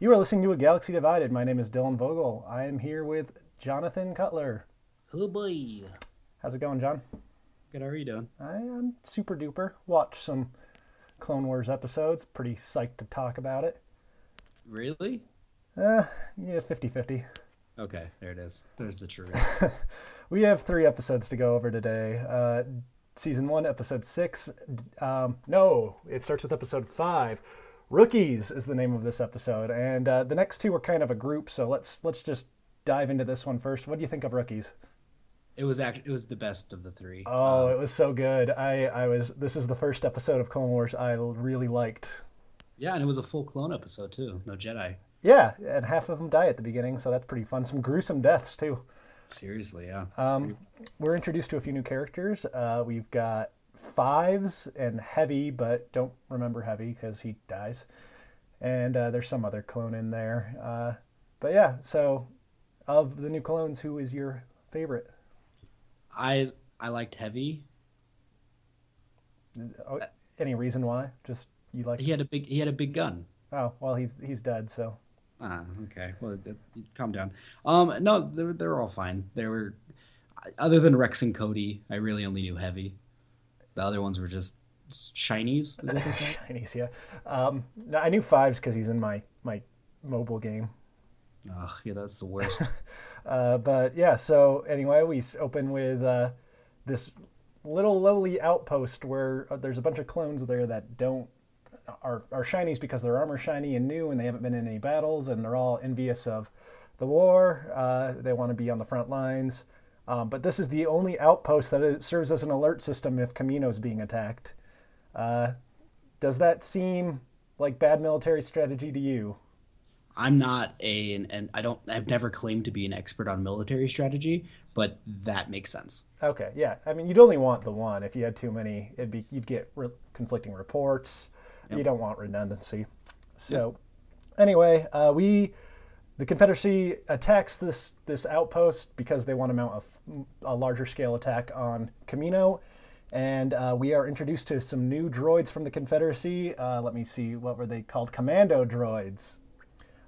You are listening to A Galaxy Divided. My name is Dylan Vogel. I am here with Jonathan Cutler. Oh boy. How's it going, John? Good, how are you doing? I am super duper. Watched some Clone Wars episodes. Pretty psyched to talk about it. Really? Yeah, 50-50. Okay, there it is. There's the truth. We have 3 episodes to go over today. Season 1, episode 6. It starts with episode 5. Rookies is the name of this episode, and the next 2 are kind of a group, so let's just dive into this one first. What do you think of Rookies? It was the best of the 3. Oh, it was so good. This is the first episode of Clone Wars I really liked. Yeah, and it was a full clone episode too. No Jedi. Yeah, and half of them die at the beginning, so that's pretty fun. Some gruesome deaths too. Seriously, yeah. We're introduced to a few new characters. We've got Fives and Heavy, but don't remember Heavy because he dies, and there's some other clone in there, but yeah. So of the new clones, who is your favorite? I liked Heavy. Any reason why? Just you like he had a big gun. Oh well, he's dead, so okay, well calm down. No, they're all fine. They were, other than Rex and Cody, I really only knew Heavy. The other ones were just Shinys. Shinys, yeah. No, I knew Fives because he's in my mobile game. Ugh, yeah, that's the worst. But yeah, so anyway, we open with this little lowly outpost where there's a bunch of clones there that are Shinies because their armor's shiny and new and they haven't been in any battles and they're all envious of the war. They want to be on the front lines. But this is the only outpost that serves as an alert system if Camino's being attacked. Does that seem like bad military strategy to you? I'm not I've never claimed to be an expert on military strategy, but that makes sense. Okay, yeah. I mean, you'd only want the one. If you had too many, you'd get conflicting reports. Yep. You don't want redundancy. So, yep. Anyway, the Confederacy attacks this outpost because they want to mount a larger scale attack on Camino, and we are introduced to some new droids from the Confederacy. Let me see, what were they called? Commando droids.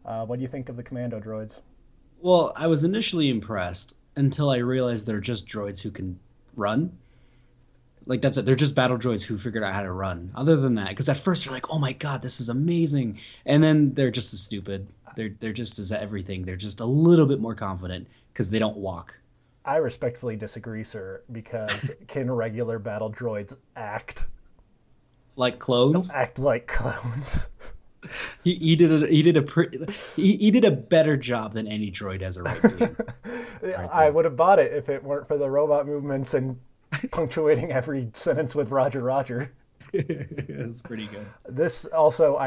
What do you think of the Commando droids? Well, I was initially impressed until I realized they're just droids who can run. Like, that's it. They're just battle droids who figured out how to run. Other than that, because at first you're like, oh my God, this is amazing. And then they're just as stupid. They're just as everything. They're just a little bit more confident because they don't walk. I respectfully disagree, sir, because can regular battle droids act? Like clones? Act like clones. He did a better job than any droid has a right to do. I would have bought it if it weren't for the robot movements and punctuating every sentence with Roger, Roger. That's pretty good. This also,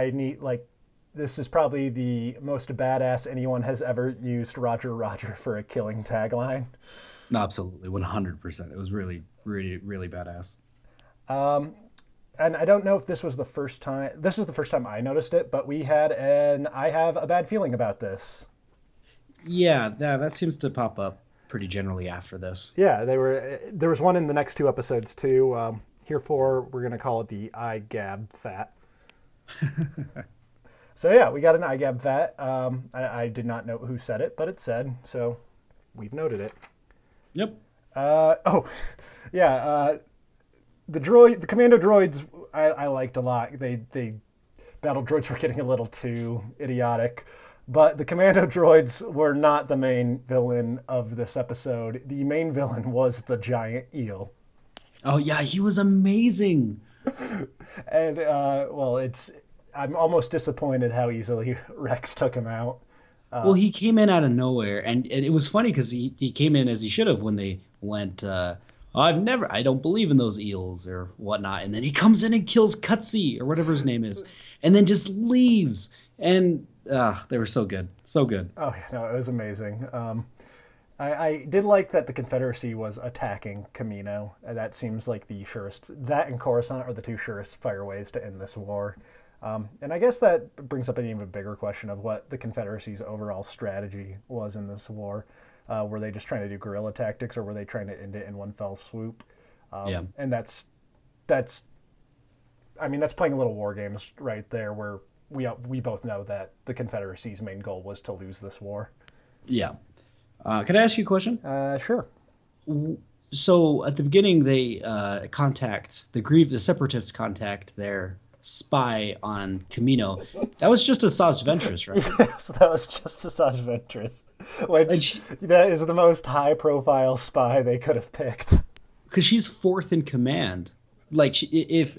this is probably the most badass anyone has ever used Roger, Roger for a killing tagline. No, absolutely, 100%. It was really, really, really badass. And I don't know if this is the first time I noticed it, but we had I have a bad feeling about this. Yeah, that seems to pop up pretty generally after this. Yeah, there was one in the next 2 episodes too. We're going to call it the IGAB Fat. So yeah, we got an IGAB Fat. I did not know who said it, but it said, so we've noted it. Yep. The Commando droids I liked a lot. They battle droids were getting a little too idiotic. But the Commando droids were not the main villain of this episode. The main villain was the giant eel. Oh, yeah, he was amazing. And, I'm almost disappointed how easily Rex took him out. Well, he came in out of nowhere, and it was funny because he came in as he should have when they went, I don't believe in those eels or whatnot. And then he comes in and kills Cutsy or whatever his name is, and then just leaves. And... they were so good. So good. Oh, yeah, no, it was amazing. I did like that the Confederacy was attacking Camino. That seems like the surest... That and Coruscant are the 2 surest fireways to end this war. And I guess that brings up an even bigger question of what the Confederacy's overall strategy was in this war. Were they just trying to do guerrilla tactics, or were they trying to end it in one fell swoop? And that's playing a little war games right there, where we both know that the Confederacy's main goal was to lose this war. Yeah. Could I ask you a question? Sure. So at the beginning, they contact the Separatists contact their spy on Camino. That was just Asajj Ventress, right? Yes, that was just Asajj Ventress. That is the most high-profile spy they could have picked. Because she's fourth in command. Like, if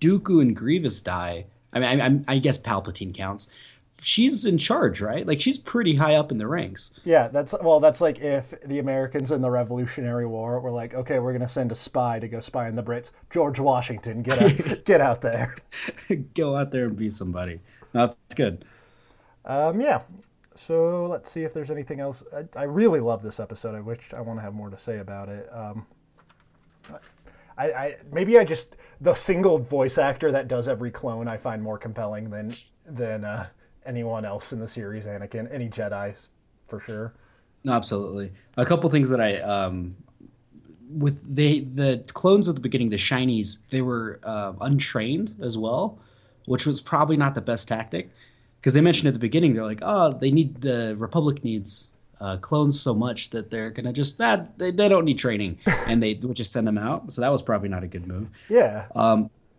Dooku and Grievous die, I guess Palpatine counts. She's in charge, right? Like, she's pretty high up in the ranks. Yeah, that's like if the Americans in the Revolutionary War were like, okay, we're going to send a spy to go spy on the Brits. George Washington, get out there. Go out there and be somebody. That's good. Yeah. So let's see if there's anything else. I really love this episode. I wish I want to have more to say about it. The single voice actor that does every clone I find more compelling than anyone else in the series, Anakin, any Jedi, for sure. Absolutely. A couple things that I with the clones at the beginning, the Shinys, they were untrained as well, which was probably not the best tactic, because they mentioned at the beginning they're like, oh, the Republic needs clones so much that they're gonna just they don't need training, and they would just send them out. So that was probably not a good move. Yeah.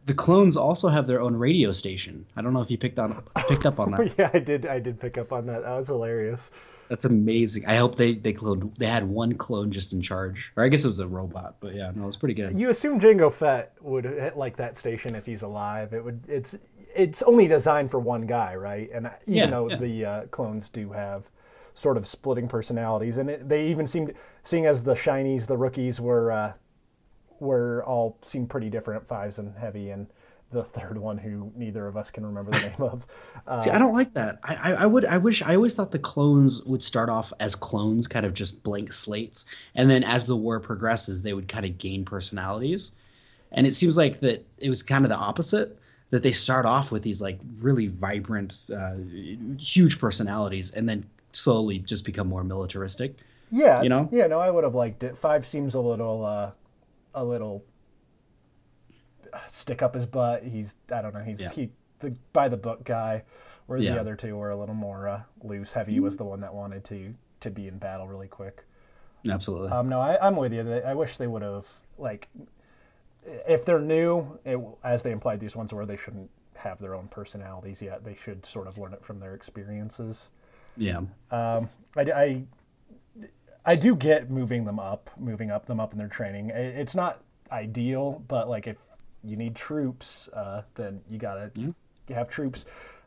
The clones also have their own radio station. I don't know if you picked up on that. Yeah, I did pick up on that. That was hilarious. That's amazing. I hope they had one clone just in charge. Or I guess it was a robot, but yeah, no, it was pretty good. You assume Jango Fett would like that station if he's alive. It's only designed for one guy, right? And even though the clones do have sort of splitting personalities, and they even seemed, seeing as the Shinies, the Rookies were all seemed pretty different, Fives and Heavy and the third one who neither of us can remember the name of. See, I don't like that. I always thought the clones would start off as clones, kind of just blank slates, and then as the war progresses they would kind of gain personalities. And it seems like that it was kind of the opposite, that they start off with these like really vibrant huge personalities and then slowly just become more militaristic. Yeah, you know. Yeah, no, I would have liked it. Five seems a little stick up his butt. He's the by the book guy, where the other two were a little more loose. Heavy was the one that wanted to be in battle really quick. Absolutely. No, I'm with you. I wish they would have, like, if they're new, as they implied these ones were, they shouldn't have their own personalities yet. They should sort of learn it from their experiences. Yeah. I do get moving them up in their training. It's not ideal, but like if you need troops, then you gotta have troops.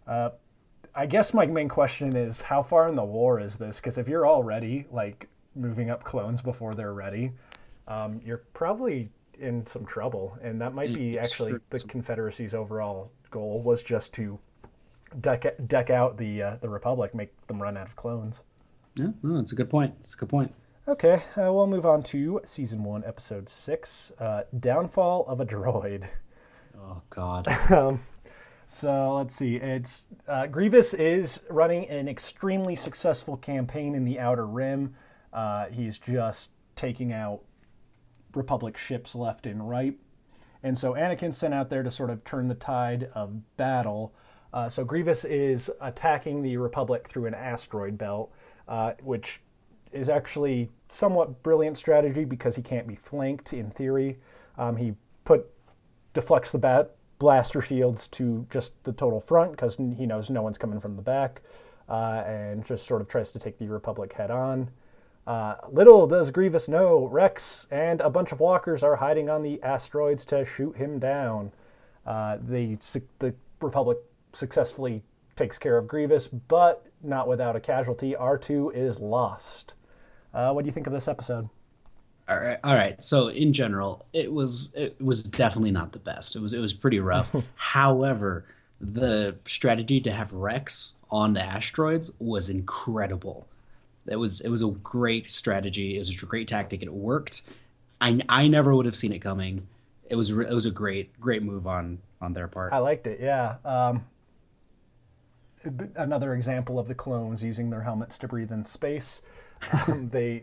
I guess my main question is, how far in the war is this? Because if you're already like moving up clones before they're ready, you're probably in some trouble. And that might be actually the Confederacy's overall goal, was just to deck out the Republic, make them run out of clones. Yeah, no, that's a good point. Okay, we'll move on to Season 1, Episode 6, Downfall of a Droid. Oh, God. So, let's see. It's Grievous is running an extremely successful campaign in the Outer Rim. He's just taking out Republic ships left and right. And so Anakin's sent out there to sort of turn the tide of battle. So Grievous is attacking the Republic through an asteroid belt, which is actually somewhat brilliant strategy because he can't be flanked in theory. He deflects the blaster shields to just the total front because he knows no one's coming from the back, and just sort of tries to take the Republic head on. Little does Grievous know, Rex and a bunch of walkers are hiding on the asteroids to shoot him down. The Republic successfully takes care of Grievous, but not without a casualty. R2 is lost. What do you think of this episode? All right. So in general, it was definitely not the best. It was pretty rough. However, the strategy to have Rex on the asteroids was incredible. It was a great strategy. It was a great tactic. It worked. I never would have seen it coming. It was a great move on their part. I liked it. Yeah. Another example of the clones using their helmets to breathe in space. They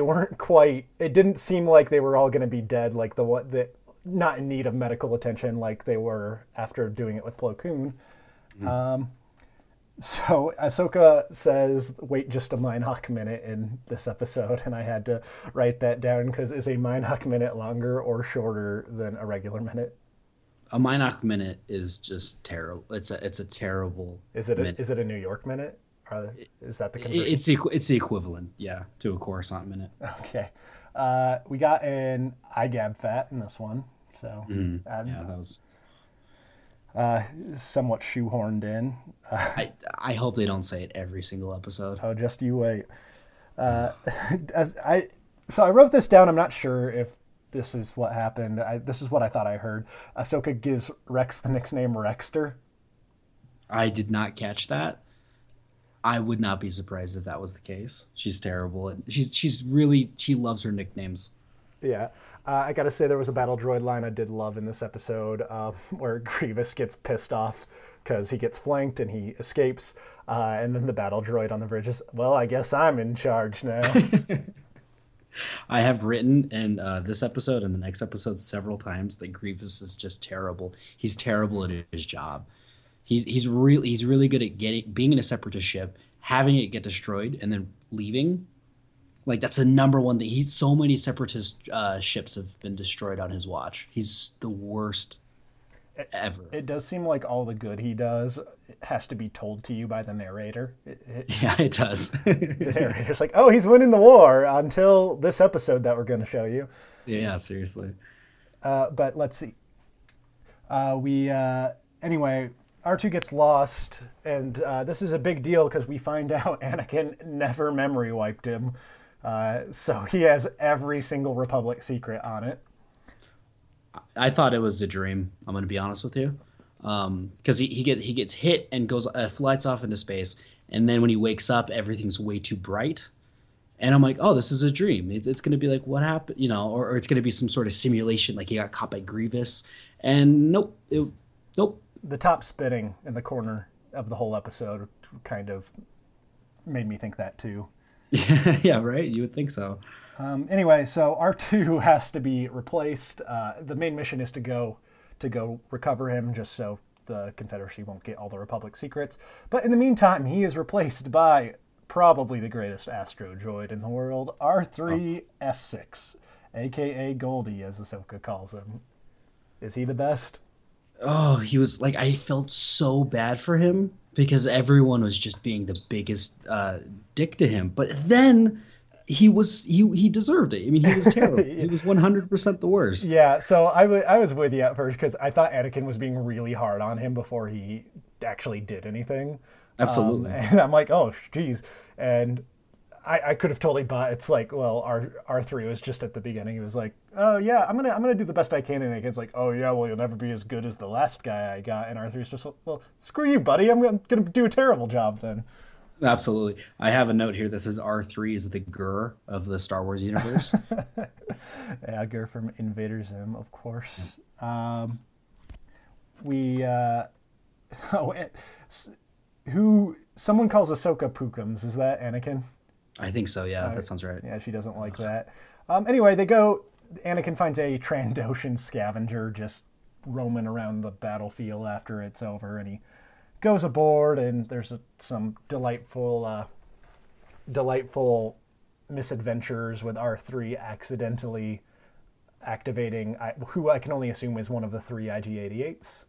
weren't quite. It didn't seem like they were all going to be dead, like not in need of medical attention, like they were after doing it with Plo Koon. Mm. So Ahsoka says, wait just a Mynock minute in this episode, and I had to write that down because is a Mynock minute longer or shorter than a regular minute? A Mynock minute is just terrible. It's a terrible. Is it a New York minute? Is that the conversion? It's the equivalent, yeah, to a Coruscant minute. Okay. We got an IGAB fat in this one, so that was somewhat shoehorned in. I hope they don't say it every single episode. Oh, just you wait. So I wrote this down. I'm not sure if this is what happened. This is what I thought I heard. Ahsoka gives Rex the nickname Rexter. I did not catch that. I would not be surprised if that was the case. She's terrible, and she loves her nicknames. Yeah, I gotta say there was a battle droid line I did love in this episode where Grievous gets pissed off because he gets flanked and he escapes, and then the battle droid on the bridge is, well, I guess I'm in charge now. I have written in this episode and the next episode several times that Grievous is just terrible. He's terrible at his job. He's really good at being in a separatist ship, having it get destroyed, and then leaving. Like, that's the number one thing. So many separatist ships have been destroyed on his watch. He's the worst ever. It does seem like all the good he does has to be told to you by the narrator. It does. The narrator's like, oh, he's winning the war until this episode that we're going to show you. Yeah, seriously. But let's see. Anyway... R2 gets lost, and this is a big deal because we find out Anakin never memory wiped him. So he has every single Republic secret on it. I thought it was a dream, I'm going to be honest with you. Because he gets hit and goes flights off into space, and then when he wakes up, everything's way too bright. And I'm like, oh, this is a dream. It's going to be like, what happened? You know, or it's going to be some sort of simulation, like he got caught by Grievous. And nope. The top spinning in the corner of the whole episode kind of made me think that too. Yeah, right? You would think so. Anyway, so R2 has to be replaced. The main mission is to go recover him just so the Confederacy won't get all the Republic secrets. But in the meantime, he is replaced by probably the greatest astro droid in the world, R3-S6, a.k.a. Goldie, as Ahsoka calls him. Is he the best? Oh, he was like, I felt so bad for him because everyone was just being the biggest dick to him. But then he deserved it. I mean, he was terrible. He was 100% the worst. Yeah. So I was with you at first because I thought Anakin was being really hard on him before he actually did anything. Absolutely. And I'm like, oh, geez. And I could have totally bought. It's like, well, R3 was just at the beginning. He was like, oh yeah, I'm gonna do the best I can, and Anakin's like, oh yeah, well you'll never be as good as the last guy I got. And R3's just like, well, screw you, buddy. I'm gonna do a terrible job then. Absolutely. I have a note here that says R3 is the Gir of the Star Wars universe. Yeah, Gir from Invader Zim, of course. Someone calls Ahsoka Pookums. Is that Anakin? I think so, yeah. That sounds right. Yeah, she doesn't like that. Anyway, Anakin finds a Trandoshan scavenger just roaming around the battlefield after it's over, and he goes aboard, and there's some delightful misadventures with R3 accidentally activating, who I can only assume is one of the three IG-88s.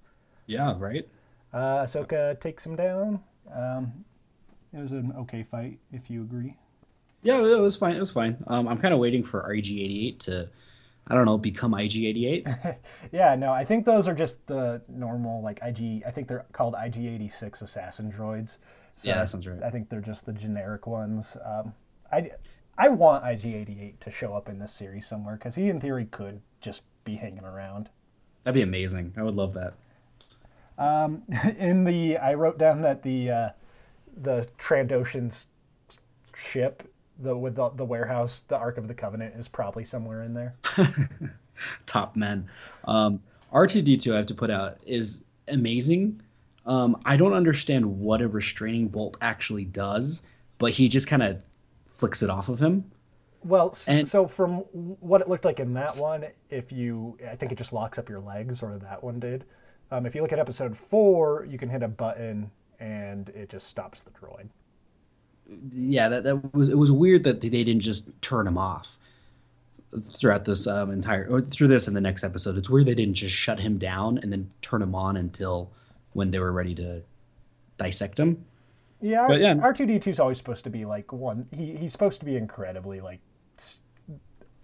Yeah, right? Ahsoka takes him down. It was an okay fight, if you agree. Yeah, it was fine. I'm kind of waiting for IG-88 to, I don't know, become IG-88. Yeah, no, I think those are just the normal, like, I think they're called IG-86 assassin droids. So yeah, that sounds right. I think they're just the generic ones. I want IG-88 to show up in this series somewhere, because he, in theory, could just be hanging around. That'd be amazing. I would love that. I wrote down that the Trandoshan's ship... With the warehouse, the Ark of the Covenant is probably somewhere in there. Top men. R2-D2, I have to put out, is amazing. I don't understand what a restraining bolt actually does, but he just kind of flicks it off of him. Well, so from what it looked like in that one, I think it just locks up your legs, or that one did. If you look at episode 4, you can hit a button and it just stops the droid. Yeah, it was weird that they didn't just turn him off throughout this through this and the next episode. It's weird they didn't just shut him down and then turn him on until when they were ready to dissect him. Yeah, but, yeah. R2-D2 is always supposed to be like one. He's supposed to be incredibly like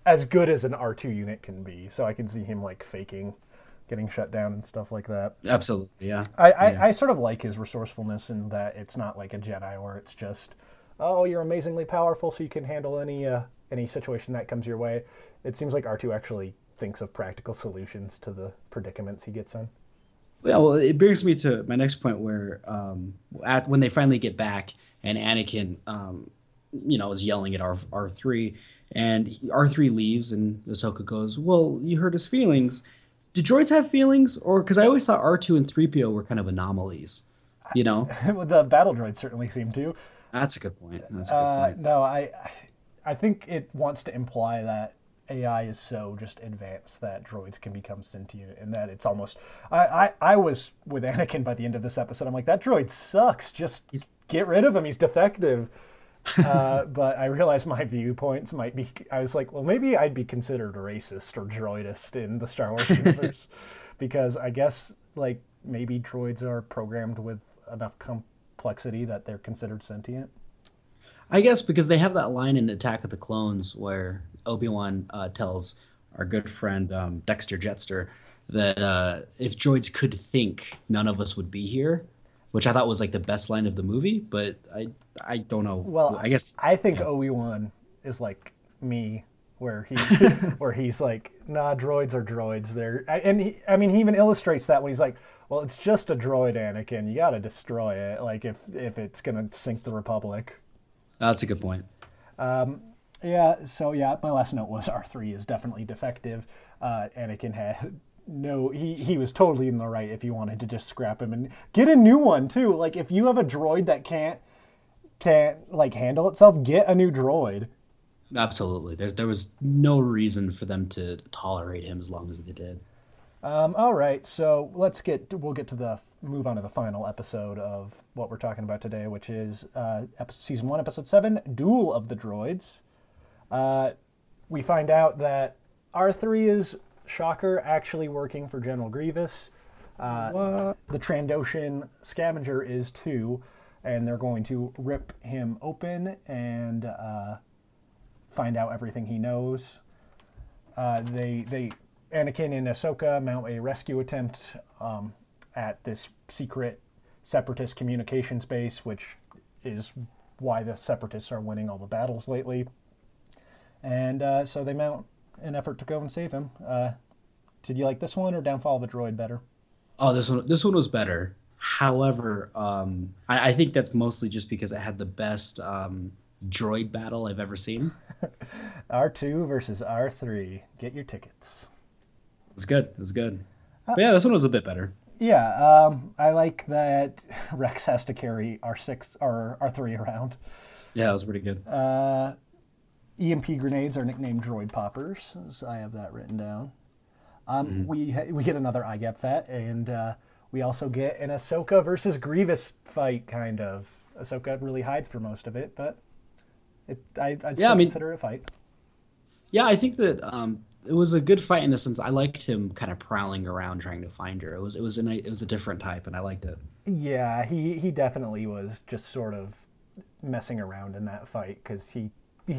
as good as an R2 unit can be. So I can see him like faking getting shut down and stuff like that. Absolutely, yeah. I sort of like his resourcefulness in that it's not like a Jedi where it's just, oh, you're amazingly powerful so you can handle any situation that comes your way. It seems like R2 actually thinks of practical solutions to the predicaments he gets in. Yeah, well, it brings me to my next point where when they finally get back and Anakin, is yelling at R3, and R3 leaves and Ahsoka goes, well, you hurt his feelings. Do droids have feelings? Or because I always thought R2 and 3PO were kind of anomalies, you know? The battle droids certainly seem to. That's a good point. No, I think it wants to imply that AI is so just advanced that droids can become sentient and that it's almost... I was with Anakin by the end of this episode. I'm like, that droid sucks. Just get rid of him. He's defective. But I realized my viewpoints might be... I was like, well, maybe I'd be considered racist or droidist in the Star Wars universe. Because I guess like maybe droids are programmed with enough complexity that they're considered sentient. I guess because they have that line in Attack of the Clones where Obi-Wan tells our good friend Dexter Jetster that if droids could think, none of us would be here, which I thought was like the best line of the movie, but I don't know. Well, I guess I think Obi-Wan is like me, where he's like, nah, droids are droids. He even illustrates that when he's like, well, it's just a droid, Anakin. You got to destroy it, like if it's gonna sink the Republic. That's a good point. My last note was R3 is definitely defective. Anakin had he was totally in the right if you wanted to just scrap him and get a new one too. Like if you have a droid that can't like handle itself, get a new droid. Absolutely. There was no reason for them to tolerate him as long as they did. All right, so move on to the final episode of what we're talking about today, which is season 1, episode 7, Duel of the Droids. We find out that R3 is, shocker, actually working for General Grievous. The Trandoshan scavenger is too, and they're going to rip him open and find out everything he knows. Anakin and Ahsoka mount a rescue attempt at this secret separatist communication space, which is why the separatists are winning all the battles lately. And so they mount an effort to go and save him. Did you like this one or Downfall of a Droid better? Oh, this one was better. However, I think that's mostly just because it had the best droid battle I've ever seen. R2 versus R3. Get your tickets. It was good. But yeah, this one was a bit better. Yeah, I like that Rex has to carry R3 around. Yeah, that was pretty good. EMP grenades are nicknamed droid poppers. So I have that written down. We get another IGAP Fett, and we also get an Ahsoka versus Grievous fight, kind of. Ahsoka really hides for most of it, but I'd consider it a fight. Yeah, I think that... it was a good fight in the sense I liked him kind of prowling around trying to find her. It was a different type, and I liked it. Yeah, he definitely was just sort of messing around in that fight because he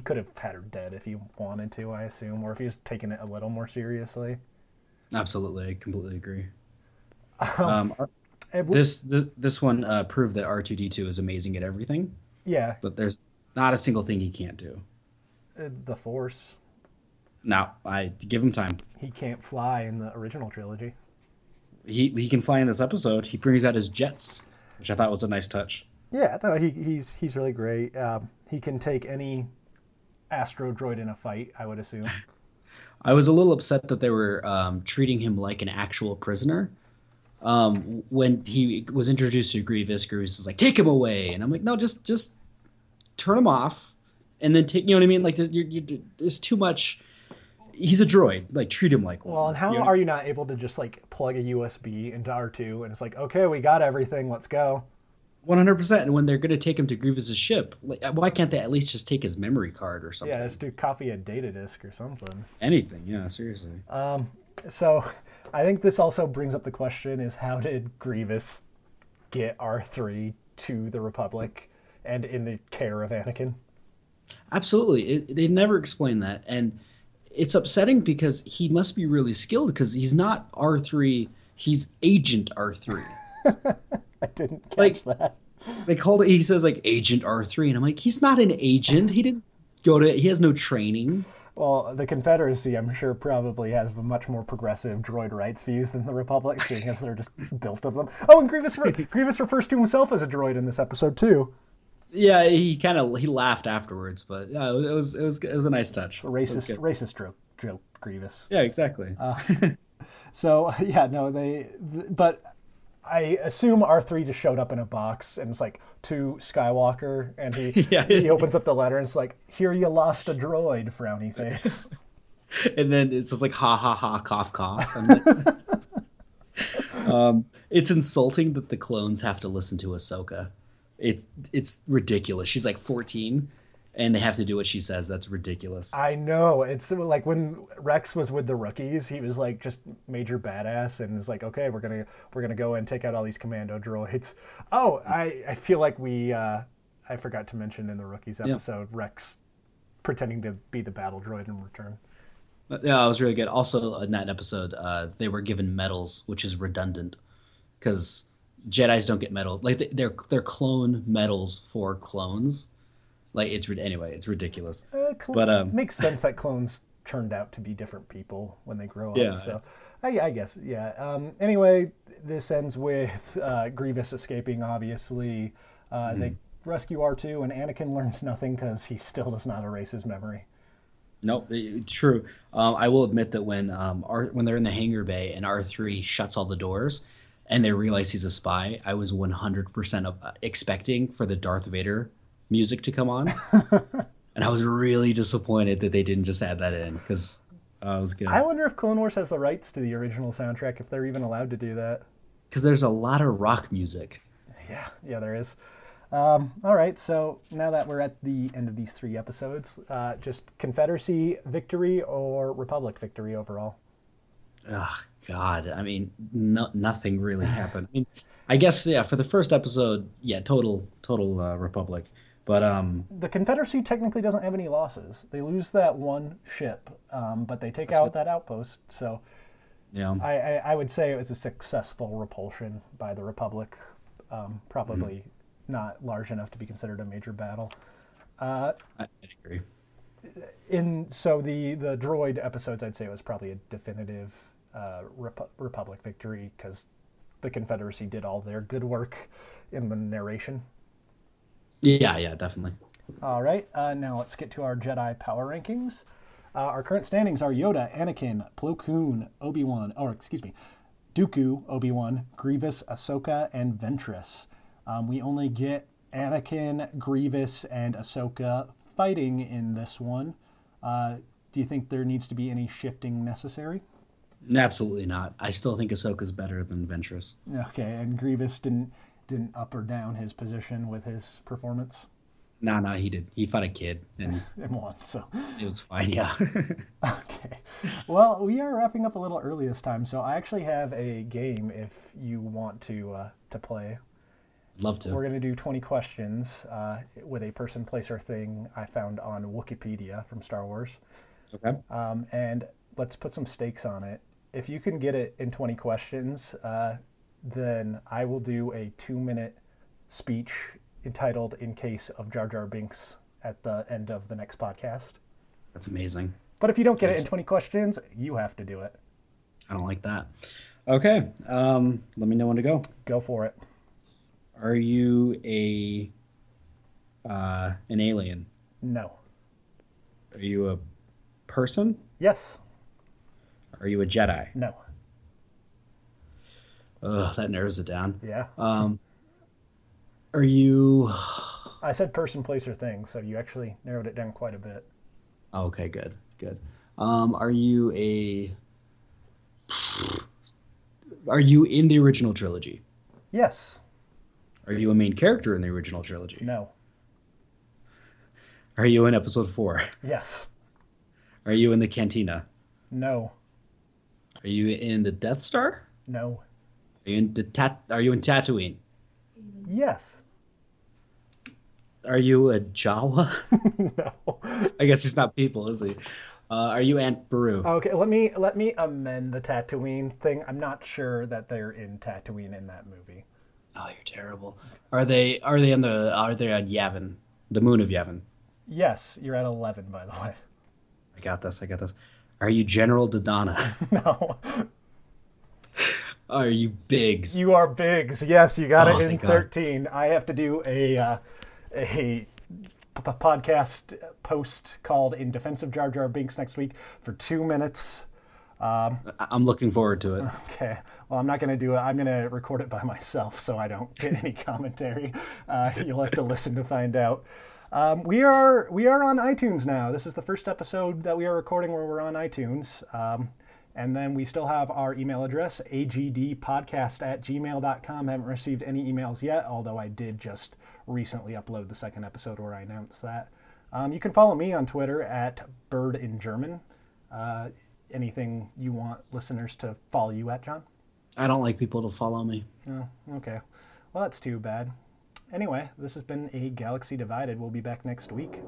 could have had her dead if he wanted to, I assume, or if he was taking it a little more seriously. Absolutely, I completely agree. This one proved that R2-D2 is amazing at everything. Yeah, but there's not a single thing he can't do. The Force. No, I give him time. He can't fly in the original trilogy. He can fly in this episode. He brings out his jets, which I thought was a nice touch. Yeah, no, he's really great. He can take any astro droid in a fight, I would assume. I was a little upset that they were treating him like an actual prisoner. When he was introduced to Grievous, Grievous was like, "Take him away," and I'm like, "No, just turn him off, and then take." You know what I mean? Like, there's too much. he's a droid. Like, treat him like one. Well, and how are you not able to just, like, plug a USB into R2 and it's like, okay, we got everything, let's go. 100%. And when they're going to take him to Grievous' ship, like, why can't they at least just take his memory card or something? Yeah, just do copy a data disk or something. Anything, yeah, seriously. So I think this also brings up the question is how did Grievous get R3 to the Republic and in the care of Anakin? Absolutely. They never explain that. And it's upsetting because he must be really skilled because he's not R3, he's Agent R3. I didn't catch that. They called it, he says like Agent R3, and I'm like, he's not an agent. He didn't go to, he has no training. Well, the Confederacy, I'm sure, probably has much more progressive droid rights views than the Republic, seeing as they're just built of them. Oh, and Grievous refers to himself as a droid in this episode too. Yeah, he laughed afterwards, but it was a nice touch. Racist drill, Grievous. Yeah, exactly. But I assume R3 just showed up in a box and it's like, to Skywalker, and he opens up the letter and it's like, here you lost a droid, frowny face. And then it's just like, ha ha ha, cough cough. It's insulting that the clones have to listen to Ahsoka. It's ridiculous. She's like 14 and they have to do what she says. That's ridiculous. I know. It's like when Rex was with the Rookies, he was like just major badass and is like, okay, we're going to go and take out all these Commando droids. Oh, I feel like I forgot to mention in the Rookies episode, Rex pretending to be the battle droid in return. Yeah, it was really good. Also in that episode, they were given medals, which is redundant because Jedis don't get medals. Like they're clone medals for clones. Like it's ridiculous. But makes sense that clones turned out to be different people when they grow up. Yeah. So I guess yeah. Anyway, this ends with Grievous escaping. Obviously, they rescue R2, and Anakin learns nothing because he still does not erase his memory. No, true. I will admit that when they're in the hangar bay and R3 shuts all the doors. And they realize he's a spy. I was 100% expecting for the Darth Vader music to come on. And I was really disappointed that they didn't just add that in because it was good. I wonder if Clone Wars has the rights to the original soundtrack, if they're even allowed to do that. Because there's a lot of rock music. Yeah, there is. All right, so now that we're at the end of these three episodes, just Confederacy victory or Republic victory overall? Oh, God. I mean, nothing really happened. I mean, I guess, yeah, for the first episode, yeah, total Republic. But the Confederacy technically doesn't have any losses. They lose that one ship, but they take out that outpost. So yeah, I would say it was a successful repulsion by the Republic. Probably not large enough to be considered a major battle. I agree. So the droid episodes, I'd say it was probably a definitive Republic victory because the Confederacy did all their good work in the narration. Yeah, definitely. All right, now let's get to our Jedi power rankings. Our current standings are Yoda, Anakin, Plo Koon, Dooku, Obi-Wan, Grievous, Ahsoka, and Ventress. We only get Anakin, Grievous, and Ahsoka fighting in this one. Do you think there needs to be any shifting necessary? Absolutely not. I still think Ahsoka's better than Ventress. Okay, and Grievous didn't up or down his position with his performance? No, he did. He fought a kid and won, so it was fine, yeah. Okay. Well, we are wrapping up a little early this time, so I actually have a game if you want to play. Love to. We're going to do 20 questions with a person, place, or thing I found on Wikipedia from Star Wars. Okay. And let's put some stakes on it. If you can get it in 20 questions, then I will do a 2-minute speech entitled In Case of Jar Jar Binks at the end of the next podcast. That's amazing. But if you don't get it in 20 questions, you have to do it. I don't like that. Okay. Let me know when to go. Go for it. Are you an alien? No. Are you a person? Yes. Are you a Jedi? No. Ugh, that narrows it down. Yeah. Are you... I said person, place, or thing, so you actually narrowed it down quite a bit. Okay, good. Are you a... Are you in the original trilogy? Yes. Are you a main character in the original trilogy? No. Are you in episode 4? Yes. Are you in the cantina? No. Are you in the Death Star? No. Are you in Tatooine? Yes. Are you a Jawa? No. I guess he's not people, is he? Are you Aunt Beru? Okay, let me amend the Tatooine thing. I'm not sure that they're in Tatooine in that movie. Oh, you're terrible. Are they on Yavin, the moon of Yavin? Yes, you're at 11, by the way. I got this. Are you General Dodonna? No. Are you Biggs? You are Biggs. Yes, you got it in 13. God. I have to do a podcast post called In Defense of Jar Jar Binks next week for 2 minutes. I'm looking forward to it. Okay. Well, I'm not going to do it. I'm going to record it by myself so I don't get any commentary. You'll have to listen to find out. We are on iTunes now. This is the first episode that we are recording where we're on iTunes. And then we still have our email address, agdpodcast@gmail.com. I haven't received any emails yet, although I did just recently upload the second episode where I announced that. You can follow me on Twitter @birdingerman. Anything you want listeners to follow you at, John? I don't like people to follow me. Oh, okay. Well, that's too bad. Anyway, this has been A Galaxy Divided. We'll be back next week.